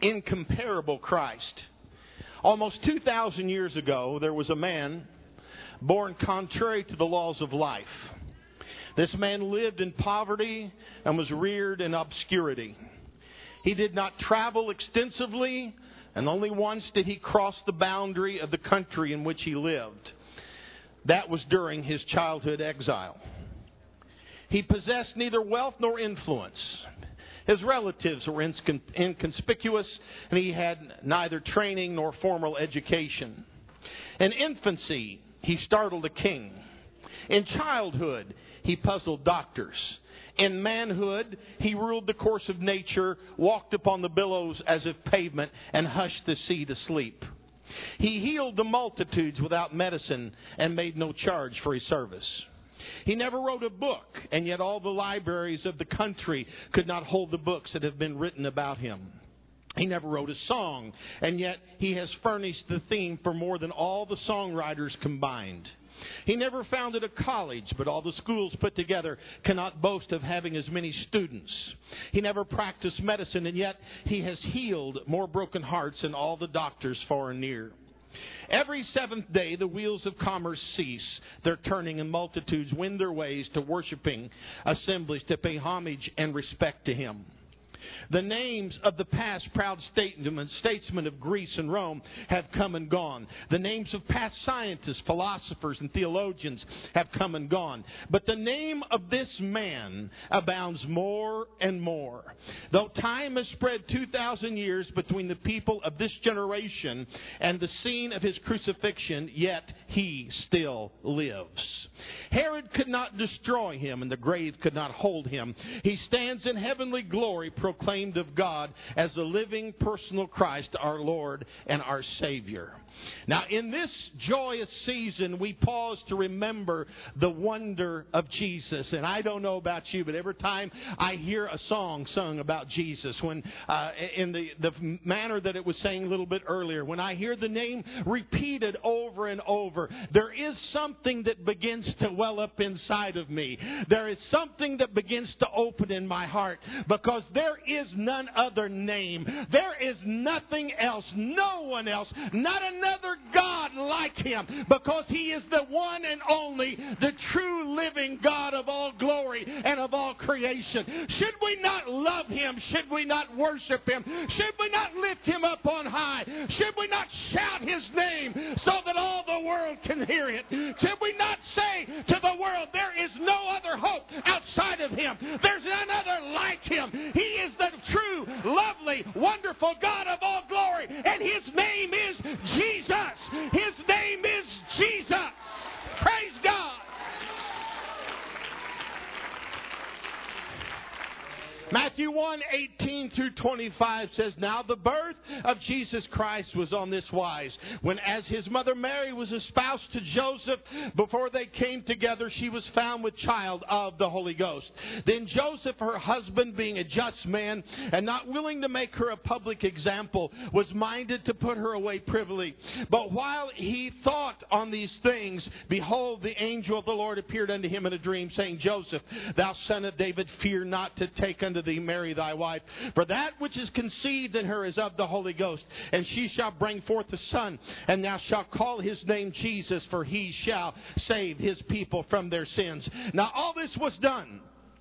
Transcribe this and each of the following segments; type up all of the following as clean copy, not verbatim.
incomparable Christ. Almost 2,000 years ago, there was a man born contrary to the laws of life. This man lived in poverty and was reared in obscurity. He did not travel extensively, and only once did he cross the boundary of the country in which he lived. That was during his childhood exile. He possessed neither wealth nor influence. His relatives were inconspicuous, and he had neither training nor formal education. In infancy, he startled a king. In childhood, he puzzled doctors. In manhood, he ruled the course of nature, walked upon the billows as if pavement, and hushed the sea to sleep. He healed the multitudes without medicine and made no charge for his service. He never wrote a book, and yet all the libraries of the country could not hold the books that have been written about him. He never wrote a song, and yet he has furnished the theme for more than all the songwriters combined. He never founded a college, but all the schools put together cannot boast of having as many students. He never practiced medicine, and yet he has healed more broken hearts than all the doctors far and near. Every seventh day, the wheels of commerce cease. Their turning and multitudes wend their ways to worshiping assemblies to pay homage and respect to him. The names of the past proud statesmen of Greece and Rome have come and gone. The names of past scientists, philosophers, and theologians have come and gone. But the name of this man abounds more and more. Though time has spread 2,000 years between the people of this generation and the scene of his crucifixion, yet he still lives. Herod could not destroy him, and the grave could not hold him. He stands in heavenly glory, proclaimed of God as the living personal Christ, our Lord and our Savior. Now, in this joyous season, we pause to remember the wonder of Jesus. And I don't know about you, but every time I hear a song sung about Jesus, when in the manner that it was sang a little bit earlier, when I hear the name repeated over and over, there is something that begins to well up inside of me. There is something that begins to open in my heart, because there is none other name. There is nothing else, no one else, not another God like him, because he is the one and only, the true living God of all glory and of all creation. Should we not love him? Should we not worship him? Should we not lift him up on high? Should we not shout his name so that all the world can hear it? Should we not say to the world, there is no other hope outside of him? There's none other like him. He is the true, lovely, wonderful God of all glory, and his name is Jesus. His name is Jesus. Praise God. Matthew 1:18 through 25 says, Now the birth of Jesus Christ was on this wise. When as his mother Mary was espoused to Joseph, before they came together, she was found with child of the Holy Ghost. Then Joseph, her husband, being a just man, and not willing to make her a public example, was minded to put her away privily. But while he thought on these things, behold, the angel of the Lord appeared unto him in a dream, saying, Joseph, thou son of David, fear not to take unto thee Mary thy wife, for that which is conceived in her is of the Holy Ghost, and she shall bring forth a son, and thou shalt call his name Jesus, for he shall save his people from their sins. Now all this was done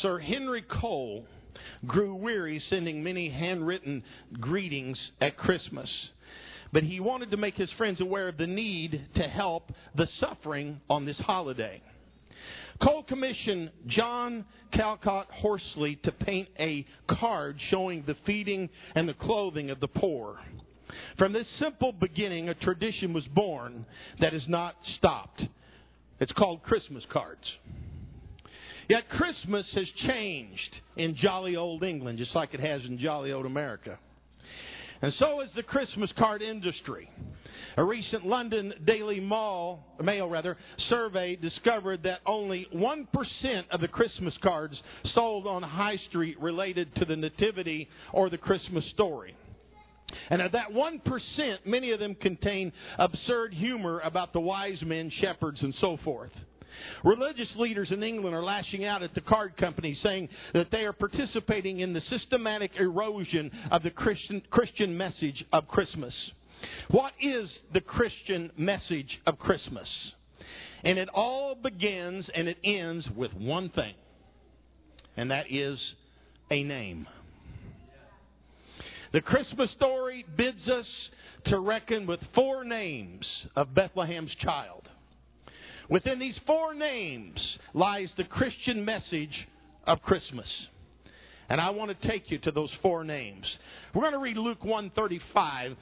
Sir Henry Cole grew weary sending many handwritten greetings at Christmas, but he wanted to make his friends aware of the need to help the suffering on this holiday. Cole commissioned John Calcott Horsley to paint a card showing the feeding and the clothing of the poor. From this simple beginning, a tradition was born that has not stopped. It's called Christmas cards. Yet Christmas has changed in jolly old England, just like it has in jolly old America. And so is the Christmas card industry. A recent London Daily Mail survey discovered that only 1% of the Christmas cards sold on High Street related to the Nativity or the Christmas story. And of that 1%, many of them contain absurd humor about the wise men, shepherds, and so forth. Religious leaders in England are lashing out at the card companies, saying that they are participating in the systematic erosion of the Christian message of Christmas. What is the Christian message of Christmas? And it all begins and it ends with one thing, and that is a name. The Christmas story bids us to reckon with four names of Bethlehem's child. Within these four names lies the Christian message of Christmas. And I want to take you to those four names. We're going to read Luke 1:35.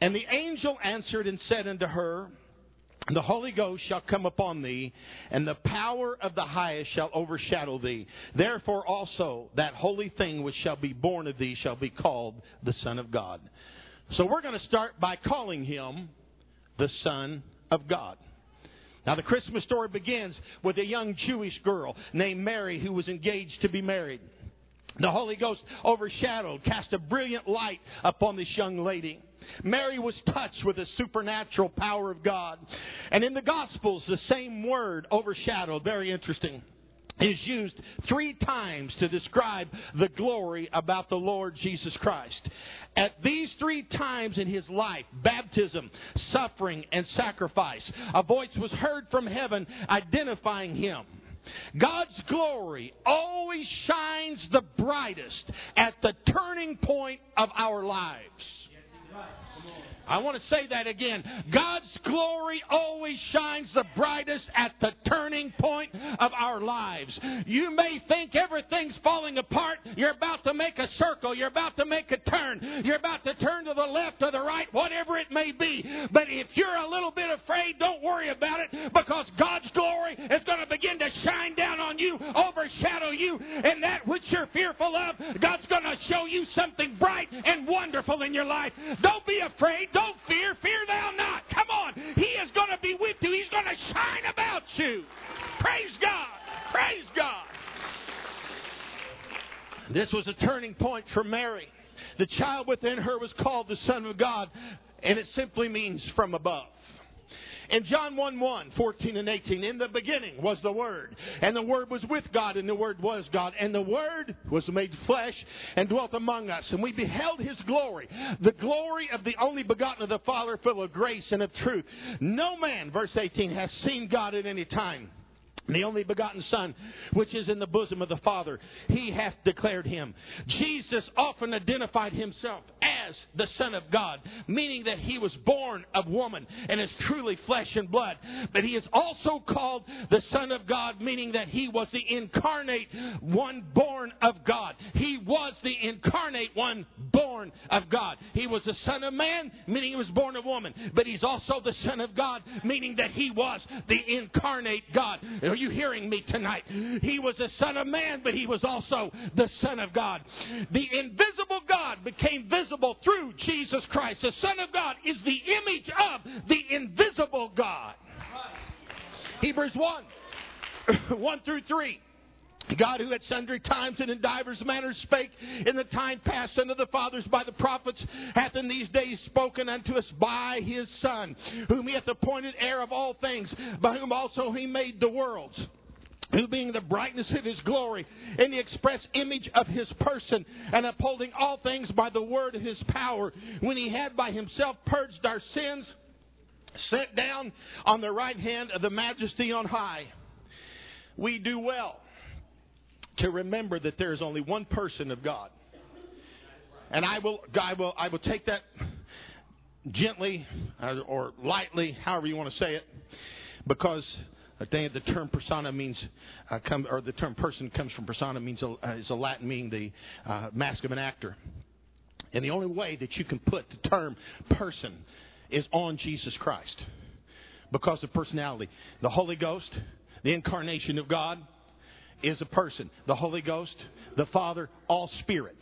And the angel answered and said unto her, The Holy Ghost shall come upon thee, and the power of the highest shall overshadow thee. Therefore also that holy thing which shall be born of thee shall be called the Son of God. So we're going to start by calling him the Son of God. Now, the Christmas story begins with a young Jewish girl named Mary who was engaged to be married. The Holy Ghost cast a brilliant light upon this young lady. Mary was touched with the supernatural power of God. And in the Gospels, the same word, overshadowed, very interesting, is used 3 times to describe the glory about the Lord Jesus Christ. At these 3 times in his life, baptism, suffering, and sacrifice, a voice was heard from heaven identifying him. God's glory always shines the brightest at the turning point of our lives. I want to say that again. God's glory always shines the brightest at the turning point of our lives. You may think everything's falling apart. You're about to make a circle. You're about to make a turn. You're about to turn to the left or the right, whatever it may be. But if you're a little bit afraid, don't worry about it, because God's glory is going to begin to shine down on you, overshadow you, and that which you're fearful of, God's going to show you something bright and wonderful in your life. Don't be afraid. Don't fear. Fear thou not. Come on. He is going to be with you. He's going to shine about you. Praise God. Praise God. This was a turning point for Mary. The child within her was called the Son of God, and it simply means from above. In John 1:1, 14 and 18, in the beginning was the Word, and the Word was with God, and the Word was God, and the Word was made flesh and dwelt among us, and we beheld His glory, the glory of the only begotten of the Father, full of grace and of truth. No man, verse 18, has seen God at any time. The only begotten Son, which is in the bosom of the Father, He hath declared Him. Jesus often identified Himself as the Son of God, meaning that He was born of woman and is truly flesh and blood. But He is also called the Son of God, meaning that He was the incarnate one born of God. He was the incarnate one born of God. He was the Son of Man, meaning He was born of woman. But He's also the Son of God, meaning that He was the incarnate God. Are you hearing me tonight? He was the Son of Man, but He was also the Son of God. The invisible God became visible through Jesus Christ. The Son of God is the image of the invisible God. Hebrews 1:1-3. God, who at sundry times and in divers manners spake in the time past unto the fathers by the prophets, hath in these days spoken unto us by His Son, whom He hath appointed heir of all things, by whom also He made the worlds. Who being the brightness of His glory, in the express image of His person, and upholding all things by the word of His power, when He had by Himself purged our sins, sat down on the right hand of the Majesty on high. We do well to remember that there is only one person of God. And I will take that gently or lightly, however you want to say it, because the term persona means the term person comes from persona, means is a Latin meaning the mask of an actor. And the only way that you can put the term person is on Jesus Christ, because of personality, the Holy Ghost, the incarnation of God. is a person. The Holy Ghost, the Father, all spirit.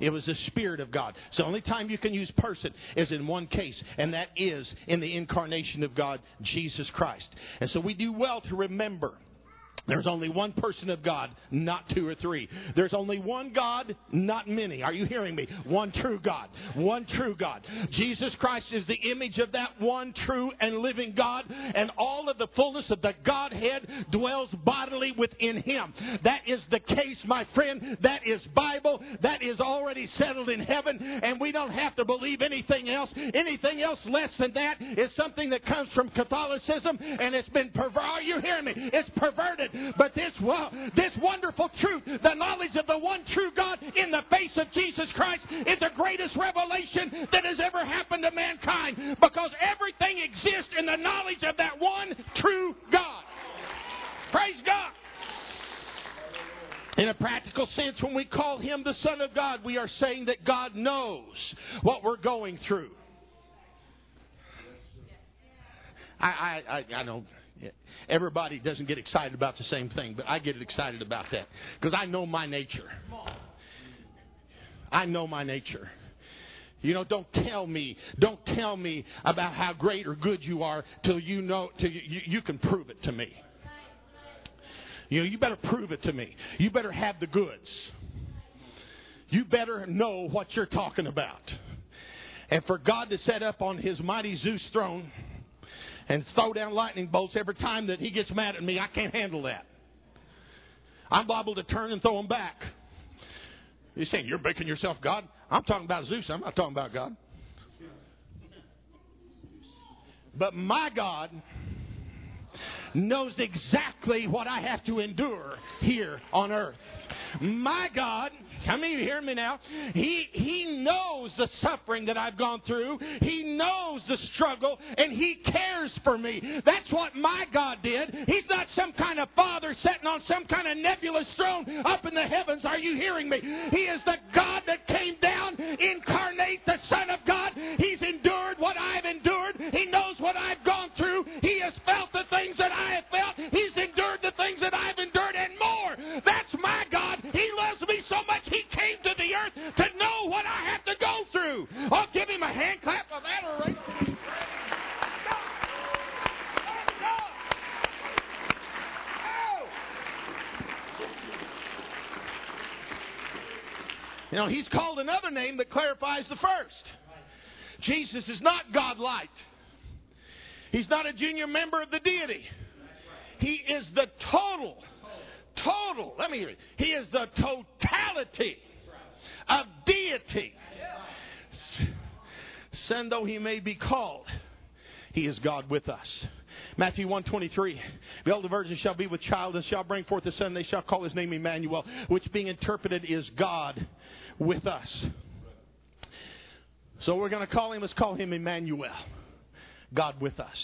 It was the Spirit of God. So the only time you can use person is in one case, and that is in the incarnation of God, Jesus Christ. And so we do well to remember there's only one person of God, not two or three. There's only one God, not many. Are you hearing me? One true God. One true God. Jesus Christ is the image of that one true and living God, and all of the fullness of the Godhead dwells bodily within Him. That is the case, my friend. That is Bible. That is already settled in heaven, and we don't have to believe anything else. Anything else less than that is something that comes from Catholicism, and it's been perverted. Are you hearing me? It's perverted. But this wonderful truth, the knowledge of the one true God in the face of Jesus Christ, is the greatest revelation that has ever happened to mankind, because everything exists in the knowledge of that one true God. Praise God. In a practical sense, when we call Him the Son of God, we are saying that God knows what we're going through. I don't... Everybody doesn't get excited about the same thing, but I get excited about that because I know my nature. I know my nature. You know, don't tell me about how great or good you are till you know, till you can prove it to me. You know, you better prove it to me. You better have the goods. You better know what you're talking about. And for God to set up on His mighty Zeus throne and throw down lightning bolts every time that He gets mad at me, I can't handle that. I'm liable to turn and throw them back. You're saying, you're making yourself God? I'm talking about Zeus. I'm not talking about God. But my God knows exactly what I have to endure here on earth. My God, I mean, hear me now. He knows the suffering that I've gone through. He knows the struggle, and He cares for me. That's what my God did. He's not some kind of father sitting on some kind of nebulous throne up in the heavens. Are you hearing me? He is the God that came down, incarnate, the Son of God. He's endured what I've endured. He knows what I've gone through. He has felt the things that I have felt. He's endured the things that I've endured and more. That's my God. He loves me so much He came to the earth to know what I have to go through. I'll give Him a hand clap of adoration. You know, He's called another name that clarifies the first. Jesus is not God-like. He's not a junior member of the deity. He is the total, let me hear it. He is the totality of deity. Son though He may be called, He is God with us. Matthew 1:23, behold, the virgin shall be with child and shall bring forth a son, and they shall call His name Emmanuel, which being interpreted is God with us. So we're going to call Him, let's call Him Emmanuel, God with us.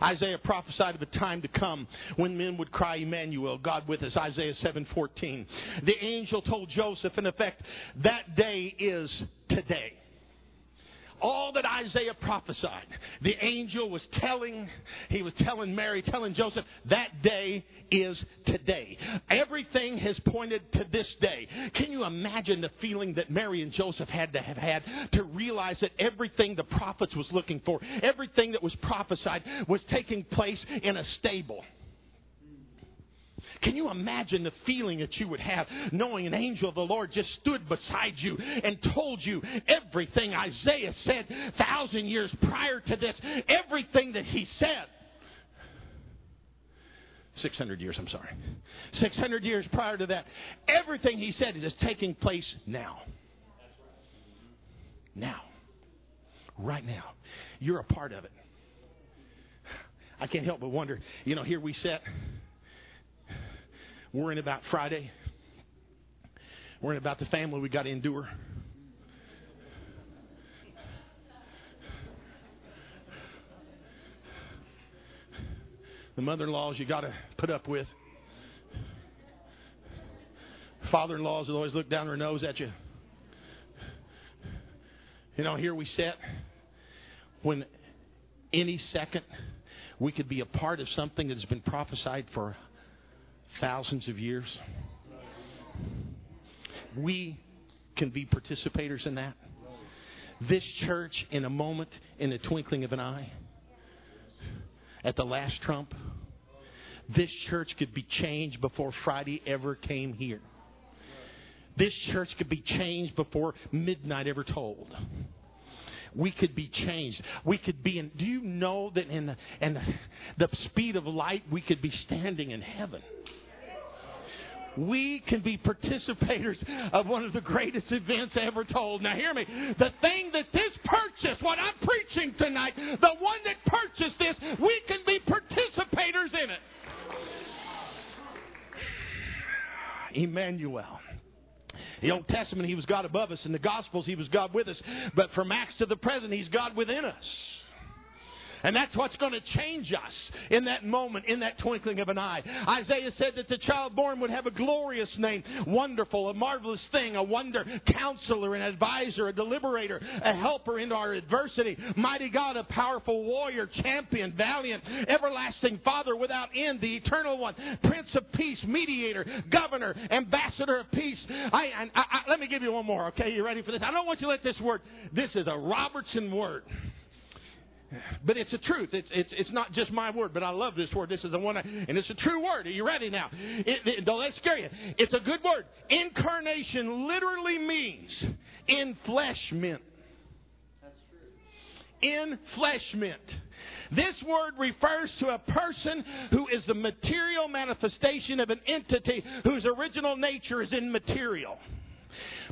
Isaiah prophesied of a time to come when men would cry, Emmanuel, God with us. Isaiah 7:14. The angel told Joseph, in effect, that day is today. All that Isaiah prophesied, the angel was telling, he was telling Mary, telling Joseph, that day is today. Everything has pointed to this day. Can you imagine the feeling that Mary and Joseph had to have had to realize that everything the prophets was looking for, everything that was prophesied was taking place in a stable? Can you imagine the feeling that you would have knowing an angel of the Lord just stood beside you and told you everything Isaiah said 1,000 years prior to this, everything that he said 600 years prior to that, everything he said is taking place now. Now. Right now. You're a part of it. I can't help but wonder, you know, here we sit. Worrying about Friday. Worrying about the family we got to endure. The mother-in-laws you got to put up with. Father-in-laws will always look down their nose at you. You know, here we sit when any second we could be a part of something that has been prophesied for thousands of years. We can be participators in that. This church, in a moment, in the twinkling of an eye, at the last trump, this church could be changed before Friday ever came here. This church could be changed before midnight ever tolled. We could be changed. We could be in. Do you know that in the speed of light, we could be standing in heaven? We can be participators of one of the greatest events ever told. Now hear me. The thing that this purchased, what I'm preaching tonight, the one that purchased this, we can be participators in it. Emmanuel. The Old Testament, He was God above us. In the Gospels, He was God with us. But from Acts to the present, He's God within us. And that's what's going to change us in that moment, in that twinkling of an eye. Isaiah said that the child born would have a glorious name, wonderful, a marvelous thing, a wonder, counselor, an advisor, a deliberator, a helper in our adversity, mighty God, a powerful warrior, champion, valiant, everlasting Father without end, the eternal one, Prince of Peace, mediator, governor, ambassador of peace. Let me give you one more, okay? You ready for this? I don't want you to let this word, this is a Robertson word. But it's the truth. It's not just my word, but I love this word. This is the one, and it's a true word. Are you ready now? Don't let it scare you. It's a good word. Incarnation literally means enfleshment. That's true. Enfleshment. This word refers to a person who is the material manifestation of an entity whose original nature is immaterial.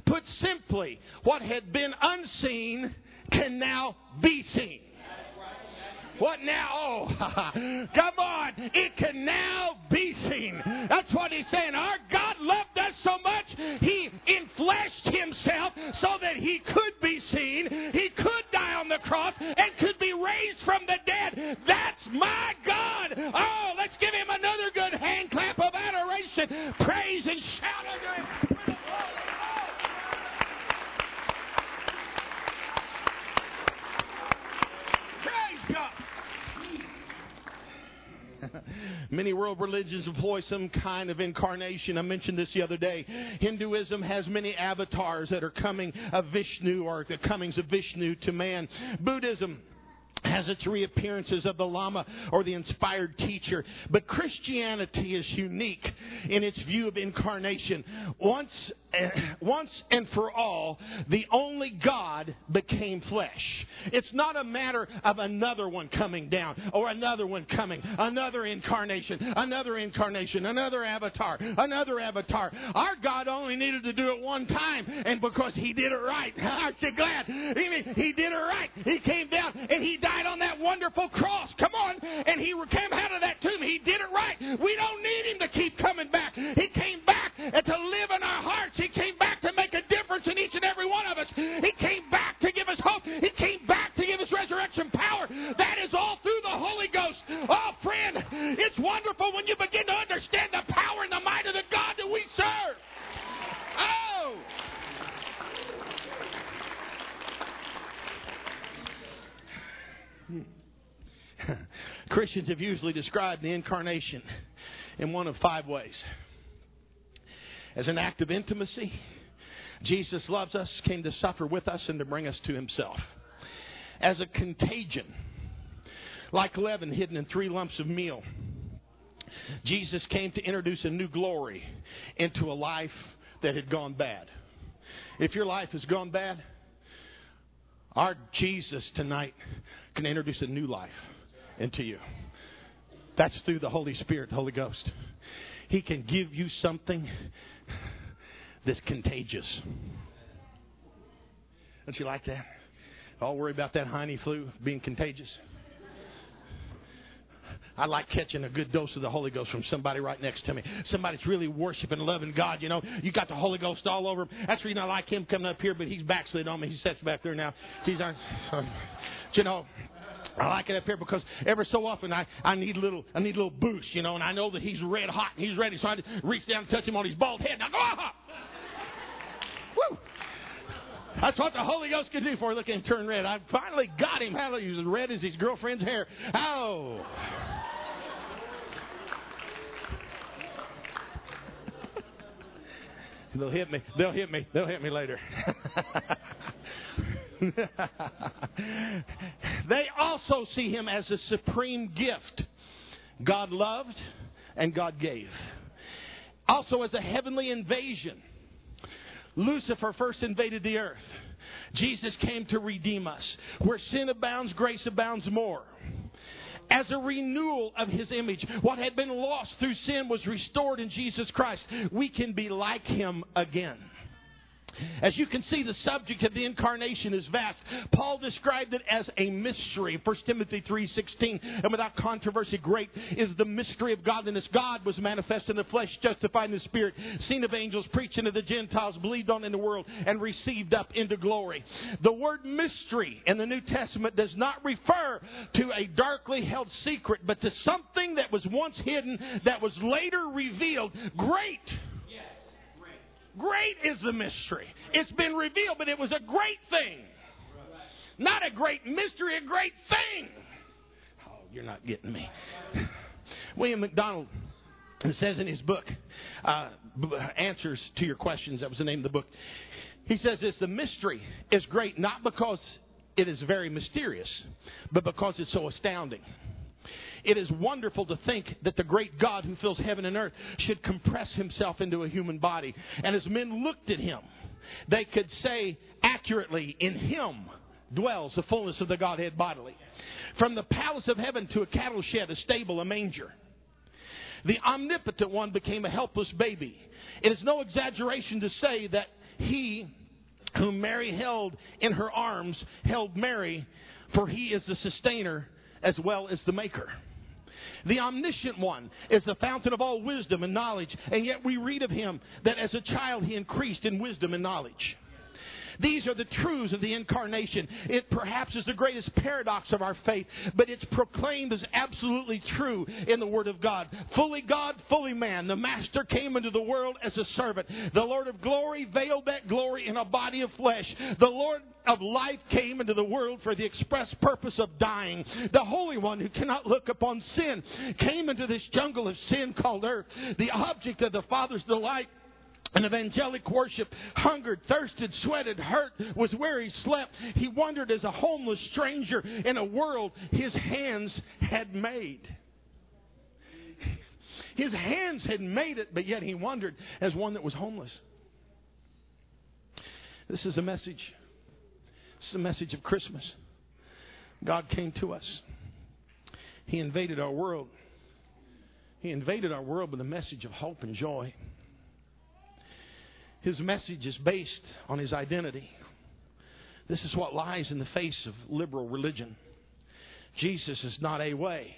Put simply, what had been unseen can now be seen. What now? Oh, come on. It can now be seen. That's what He's saying. Our God loved us so much, He enfleshed Himself so that He could be seen. He could die on the cross and could be raised from the dead. That's my God. Oh, let's give Him another good hand clap of adoration, praise, and shout unto Him. Many world religions employ some kind of incarnation. I mentioned this the other day. Hinduism has many avatars that are coming of Vishnu, or the comings of Vishnu to man. Buddhism has its reappearances of the Lama or the inspired teacher. But Christianity is unique in its view of incarnation. Once and for all, the only God became flesh. It's not a matter of another one coming down or another one coming, another incarnation, another avatar. Our God only needed to do it one time, and because He did it right, aren't you glad? He did it right. He came down and He died on that wonderful cross. Come on. And He came out of that tomb. He did it right. We don't need Him to keep coming back. He came back to live in our hearts. He came back to make a difference in each and every one of us. He came back to give us hope. He came back to give us resurrection power. That is all through the Holy Ghost. Oh, friend, it's wonderful when you begin to understand the power and the might of the God that we serve. Oh! Christians have usually described the incarnation in one of five ways. As an act of intimacy, Jesus loves us, came to suffer with us, and to bring us to Himself. As a contagion, like leaven hidden in three lumps of meal, Jesus came to introduce a new glory into a life that had gone bad. If your life has gone bad, our Jesus tonight can introduce a new life into you. That's through the Holy Spirit, the Holy Ghost. He can give you something that's contagious. Don't you like that? I'll worry about that hiney flu being contagious. I like catching a good dose of the Holy Ghost from somebody right next to me. Somebody's really worshiping, loving God, you know. You got the Holy Ghost all over him. That's the reason I like him coming up here, but he's backslid on me. He sits back there now. You know, I like it up here because every so often I need a little boost, you know, and I know that he's red hot and he's ready, so I just reach down and touch him on his bald head. Now go up. Woo! That's what the Holy Ghost can do for you. Look at him turn red. I finally got him. Hallelujah. He's as red as his girlfriend's hair. Oh. They'll hit me later. They also see him as a supreme gift. God loved and God gave. Also as a heavenly invasion. Lucifer first invaded the earth. Jesus came to redeem us. Where sin abounds, grace abounds more. As a renewal of His image, what had been lost through sin was restored in Jesus Christ. We can be like Him again. As you can see, the subject of the incarnation is vast. Paul described it as a mystery. 1 Timothy 3:16, and without controversy, great is the mystery of godliness. God was manifest in the flesh, justified in the Spirit, seen of angels, preached unto the Gentiles, believed on in the world, and received up into glory. The word mystery in the New Testament does not refer to a darkly held secret, but to something that was once hidden, that was later revealed. Great is the mystery. It's been revealed, but it was a great thing. Not a great mystery, a great thing. Oh, you're not getting me. William MacDonald says in his book, Answers to Your Questions, that was the name of the book. He says this, the mystery is great not because it is very mysterious, but because it's so astounding. It is wonderful to think that the great God who fills heaven and earth should compress himself into a human body. And as men looked at him, they could say accurately, in him dwells the fullness of the Godhead bodily. From the palace of heaven to a cattle shed, a stable, a manger. The omnipotent one became a helpless baby. It is no exaggeration to say that he whom Mary held in her arms held Mary, for he is the sustainer as well as the maker. The omniscient one is the fountain of all wisdom and knowledge, and yet we read of him that as a child he increased in wisdom and knowledge. These are the truths of the incarnation. It perhaps is the greatest paradox of our faith, but it's proclaimed as absolutely true in the Word of God. Fully God, fully man. The Master came into the world as a servant. The Lord of glory veiled that glory in a body of flesh. The Lord of life came into the world for the express purpose of dying. The Holy One who cannot look upon sin came into this jungle of sin called earth. The object of the Father's delight and of angelic worship, hungered, thirsted, sweated, hurt, was weary, slept. He wandered as a homeless stranger in a world his hands had made. His hands had made it, but yet he wandered as one that was homeless. This is a message. This is the message of Christmas. God came to us. He invaded our world. He invaded our world with a message of hope and joy. His message is based on His identity. This is what lies in the face of liberal religion. Jesus is not a way.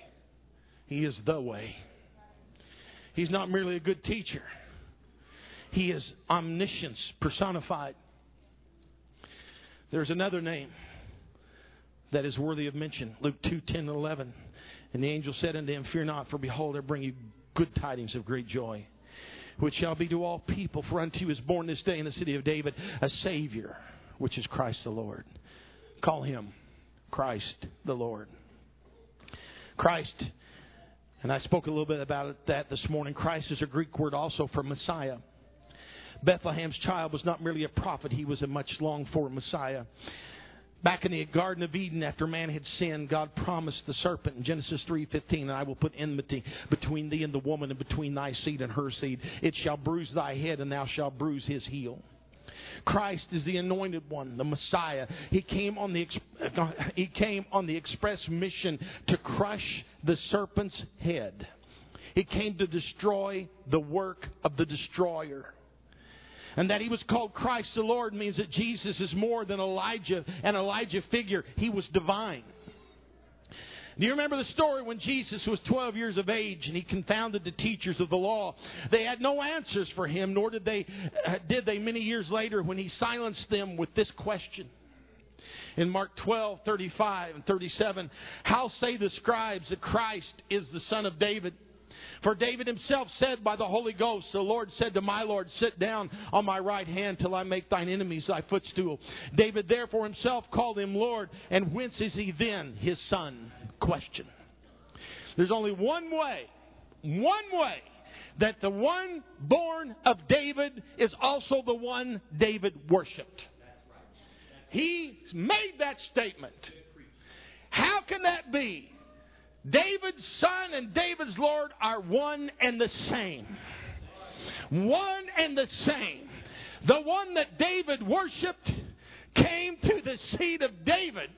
He is the way. He's not merely a good teacher. He is omniscience personified. There's another name that is worthy of mention. Luke 2:10-11. And the angel said unto him, fear not, for behold, I bring you good tidings of great joy, which shall be to all people. For unto you is born this day in the city of David a Savior, which is Christ the Lord. Call Him Christ the Lord. Christ, and I spoke a little bit about that this morning, Christ is a Greek word also for Messiah. Bethlehem's child was not merely a prophet, he was a much longed for Messiah. Back in the Garden of Eden, after man had sinned, God promised the serpent in Genesis 3:15, and I will put enmity between thee and the woman, and between thy seed and her seed. It shall bruise thy head, and thou shalt bruise his heel. Christ is the anointed one, the Messiah. He came on the express mission to crush the serpent's head. He came to destroy the work of the destroyer. And that He was called Christ the Lord means that Jesus is more than Elijah, an Elijah figure. He was divine. Do you remember the story when Jesus was 12 years of age and He confounded the teachers of the law? They had no answers for Him, nor did they many years later when He silenced them with this question. In Mark 12:35 and 37, how say the scribes that Christ is the son of David? For David himself said by the Holy Ghost, the Lord said to my Lord, sit down on my right hand till I make thine enemies thy footstool. David therefore himself called Him Lord, and whence is He then His son? Question. There's only one way that the one born of David is also the one David worshipped. He made that statement. How can that be? David's son and David's Lord are one and the same. One and the same. The one that David worshipped came to the seed of David.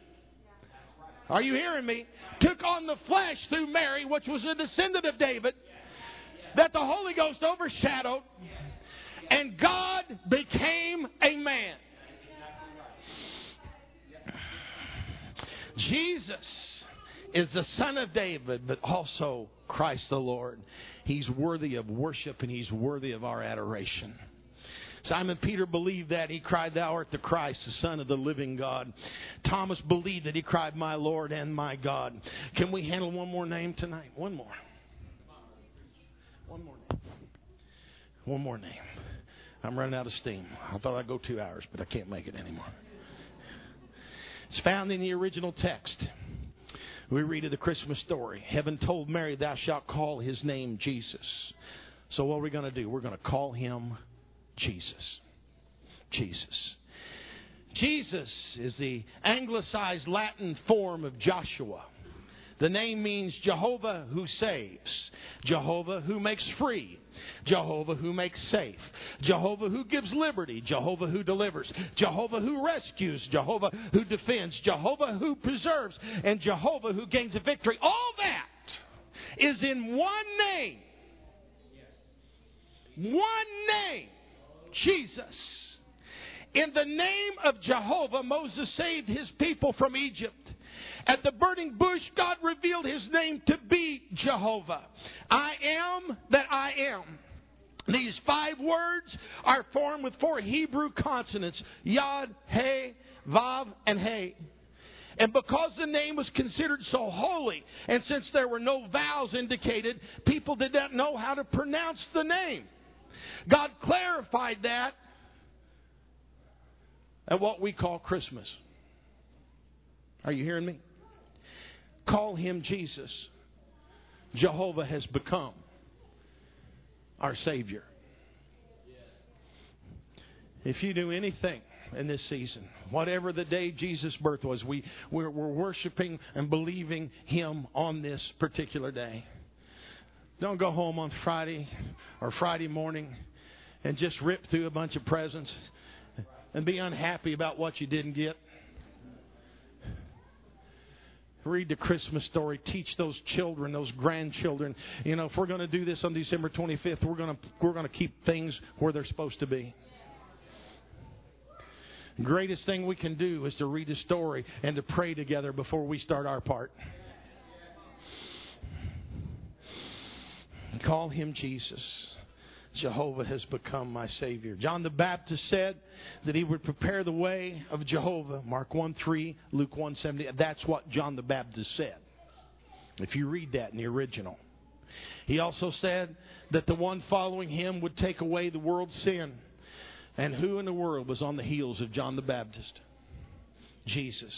Are you hearing me? Took on the flesh through Mary, which was a descendant of David, that the Holy Ghost overshadowed, and God became a man. Jesus is the Son of David, but also Christ the Lord. He's worthy of worship and He's worthy of our adoration. Simon Peter believed that. He cried, "Thou art the Christ, the Son of the living God." Thomas believed that. He cried, "My Lord and my God." Can we handle one more name tonight? One more. One more name. One more name. I'm running out of steam. I thought I'd go 2 hours, but I can't make it anymore. It's found in the original text. We read of the Christmas story. Heaven told Mary, "Thou shalt call His name Jesus." So what are we going to do? We're going to call Him Jesus. Jesus. Jesus is the anglicized Latin form of Joshua. The name means Jehovah who saves, Jehovah who makes free, Jehovah who makes safe, Jehovah who gives liberty, Jehovah who delivers, Jehovah who rescues, Jehovah who defends, Jehovah who preserves, and Jehovah who gains a victory. All that is in one name. One name. Jesus. In the name of Jehovah, Moses saved his people from Egypt. At the burning bush, God revealed His name to be Jehovah. I am that I am. These 5 words are formed with 4 Hebrew consonants. Yod, He, Vav, and He. And because the name was considered so holy, and since there were no vowels indicated, people did not know how to pronounce the name. God clarified that at what we call Christmas. Are you hearing me? Call Him Jesus. Jehovah has become our Savior. If you do anything in this season, whatever the day Jesus' birth was, we're worshiping and believing Him on this particular day. Don't go home on Friday or Friday morning and just rip through a bunch of presents and be unhappy about what you didn't get. Read the Christmas story. Teach those children, those grandchildren. You know, if we're going to do this on December 25th, we're going to keep things where they're supposed to be. The greatest thing we can do is to read a story and to pray together before we start our part. Call Him Jesus. Jehovah has become my Savior. John the Baptist said that he would prepare the way of Jehovah. Mark 1:3, Luke 1:70. That's what John the Baptist said. If you read that in the original. He also said that the one following him would take away the world's sin. And who in the world was on the heels of John the Baptist? Jesus.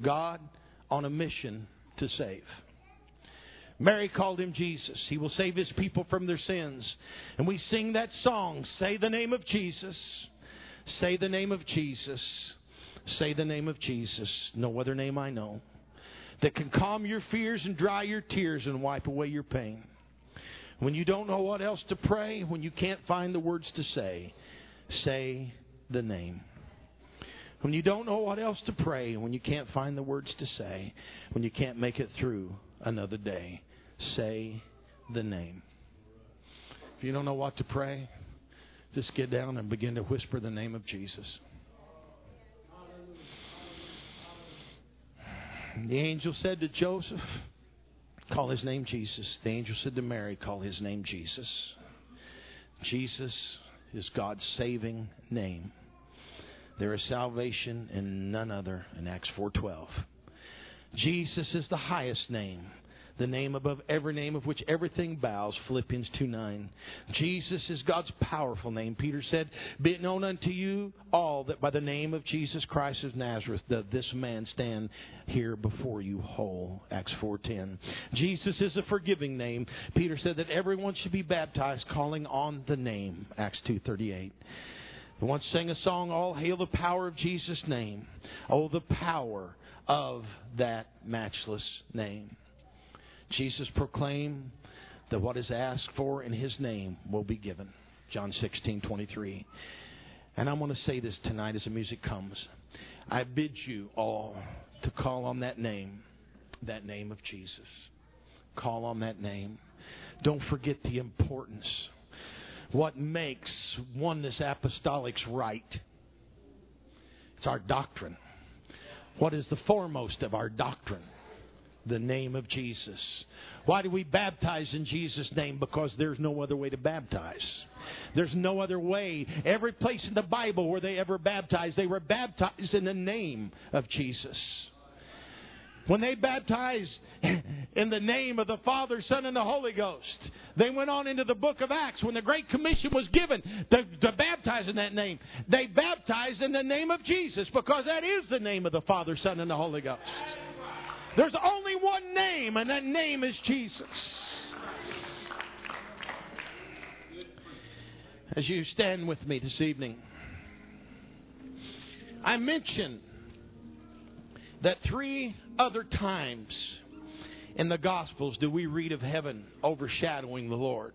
God on a mission to save. Mary called Him Jesus. He will save His people from their sins. And we sing that song, "Say the name of Jesus. Say the name of Jesus. Say the name of Jesus. No other name I know that can calm your fears and dry your tears and wipe away your pain." When you don't know what else to pray, when you can't find the words to say the name. When you don't know what else to pray, when you can't find the words to say, when you can't make it through another day, say the name. If you don't know what to pray, just get down and begin to whisper the name of Jesus. The angel said to Joseph, "Call His name Jesus." The angel said to Mary, "Call His name Jesus." Jesus is God's saving name. There is salvation in none other in Acts 4:12. Jesus is the highest name the name above every name, of which everything bows, Philippians 2:9. Jesus is God's powerful name. Peter said, "Be it known unto you all that by the name of Jesus Christ of Nazareth doth this man stand here before you whole." Acts 4:10. Jesus is a forgiving name. Peter said that everyone should be baptized calling on the name. Acts 2:38. We once sang a song, "All hail the power of Jesus' name." Oh, the power of that matchless name. Jesus proclaimed that what is asked for in His name will be given. John 16:23. And I want to say this tonight as the music comes. I bid you all to call on that name of Jesus. Call on that name. Don't forget the importance. What makes Oneness Apostolics right? It's our doctrine. What is the foremost of our doctrine? The name of Jesus. Why do we baptize in Jesus' name? Because there's no other way to baptize. There's no other way. Every place in the Bible where they ever baptized, they were baptized in the name of Jesus. When they baptized in the name of the Father, Son, and the Holy Ghost, they went on into the book of Acts when the Great Commission was given to baptize in that name. They baptized in the name of Jesus because that is the name of the Father, Son, and the Holy Ghost. There's only one name, and that name is Jesus. As you stand with me this evening, I mentioned that 3 other times in the Gospels do we read of heaven overshadowing the Lord.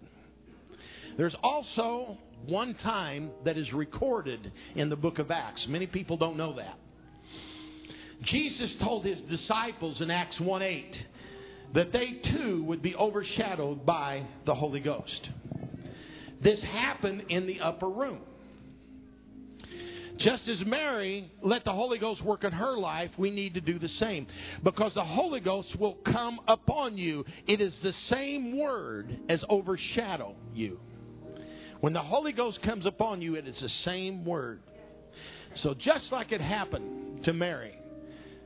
There's also one time that is recorded in the book of Acts. Many people don't know that. Jesus told His disciples in Acts 1:8 that they too would be overshadowed by the Holy Ghost. This happened in the upper room. Just as Mary let the Holy Ghost work in her life, we need to do the same. Because the Holy Ghost will come upon you. It is the same word as overshadow you. When the Holy Ghost comes upon you, it is the same word. So just like it happened to Mary,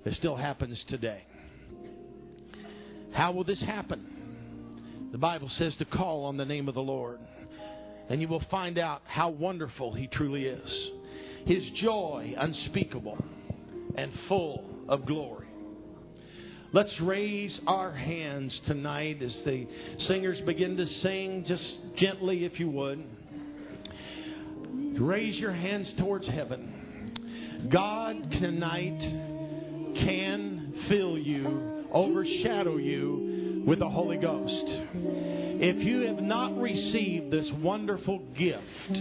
it still happens today. How will this happen? The Bible says to call on the name of the Lord. And you will find out how wonderful He truly is. His joy unspeakable and full of glory. Let's raise our hands tonight as the singers begin to sing, just gently if you would. Raise your hands towards heaven. God tonight can fill you, overshadow you with the Holy Ghost. If you have not received this wonderful gift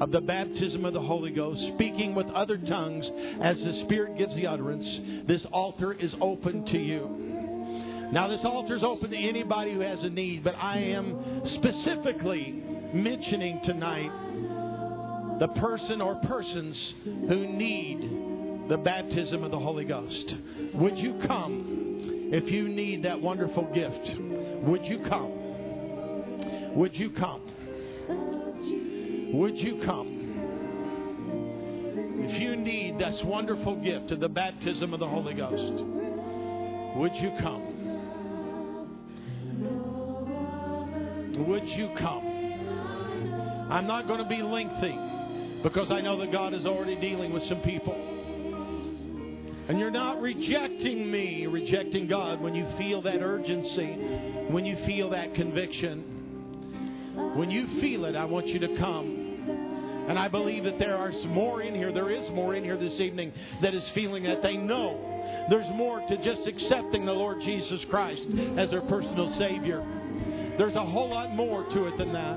of the baptism of the Holy Ghost, speaking with other tongues as the Spirit gives the utterance, this altar is open to you. Now, this altar is open to anybody who has a need, but I am specifically mentioning tonight the person or persons who need the baptism of the Holy Ghost. Would you come if you need that wonderful gift? Would you come? Would you come? Would you come? If you need this wonderful gift of the baptism of the Holy Ghost, would you come? Would you come? I'm not going to be lengthy because I know that God is already dealing with some people. And you're not rejecting me, rejecting God when you feel that urgency, when you feel that conviction. When you feel it, I want you to come. And I believe that there are some more in here. There is more in here this evening that is feeling that they know there's more to just accepting the Lord Jesus Christ as their personal Savior. There's a whole lot more to it than that.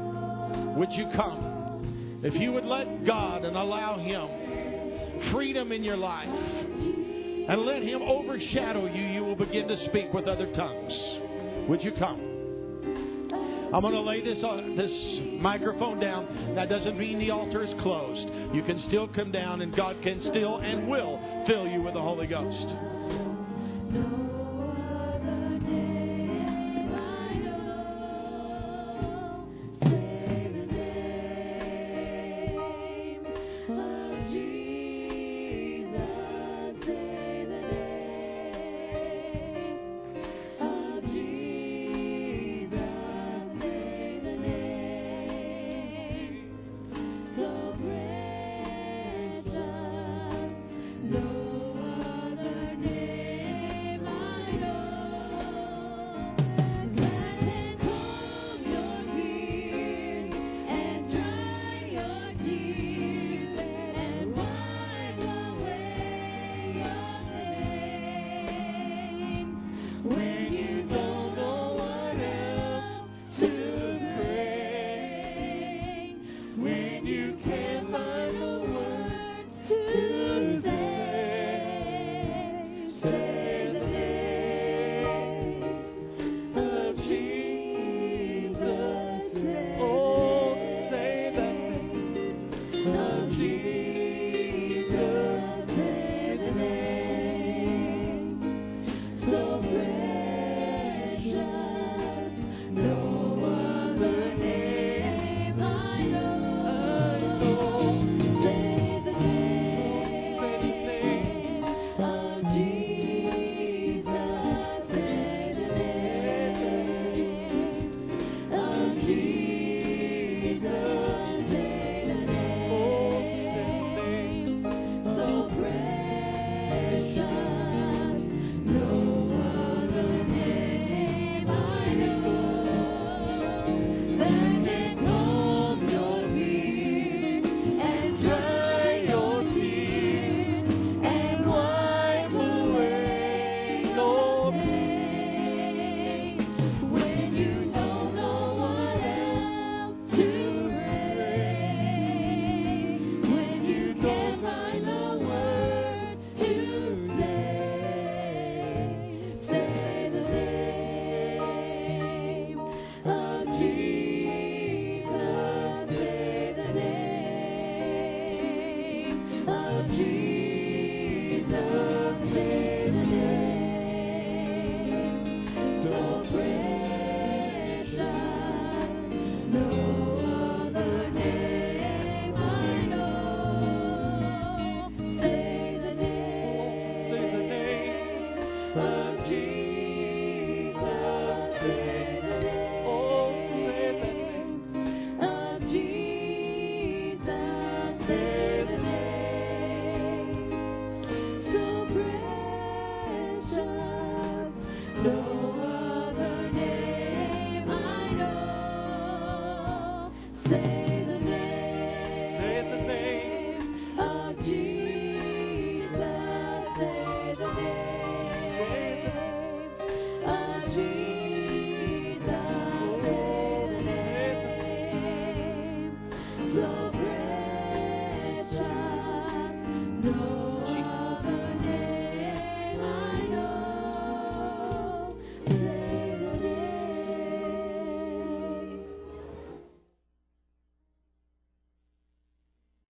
Would you come? If you would let God and allow Him freedom in your life and let Him overshadow you, you will begin to speak with other tongues. Would you come? I'm going to lay this microphone down. That doesn't mean the altar is closed. You can still come down, and God can still and will fill you with the Holy Ghost. No.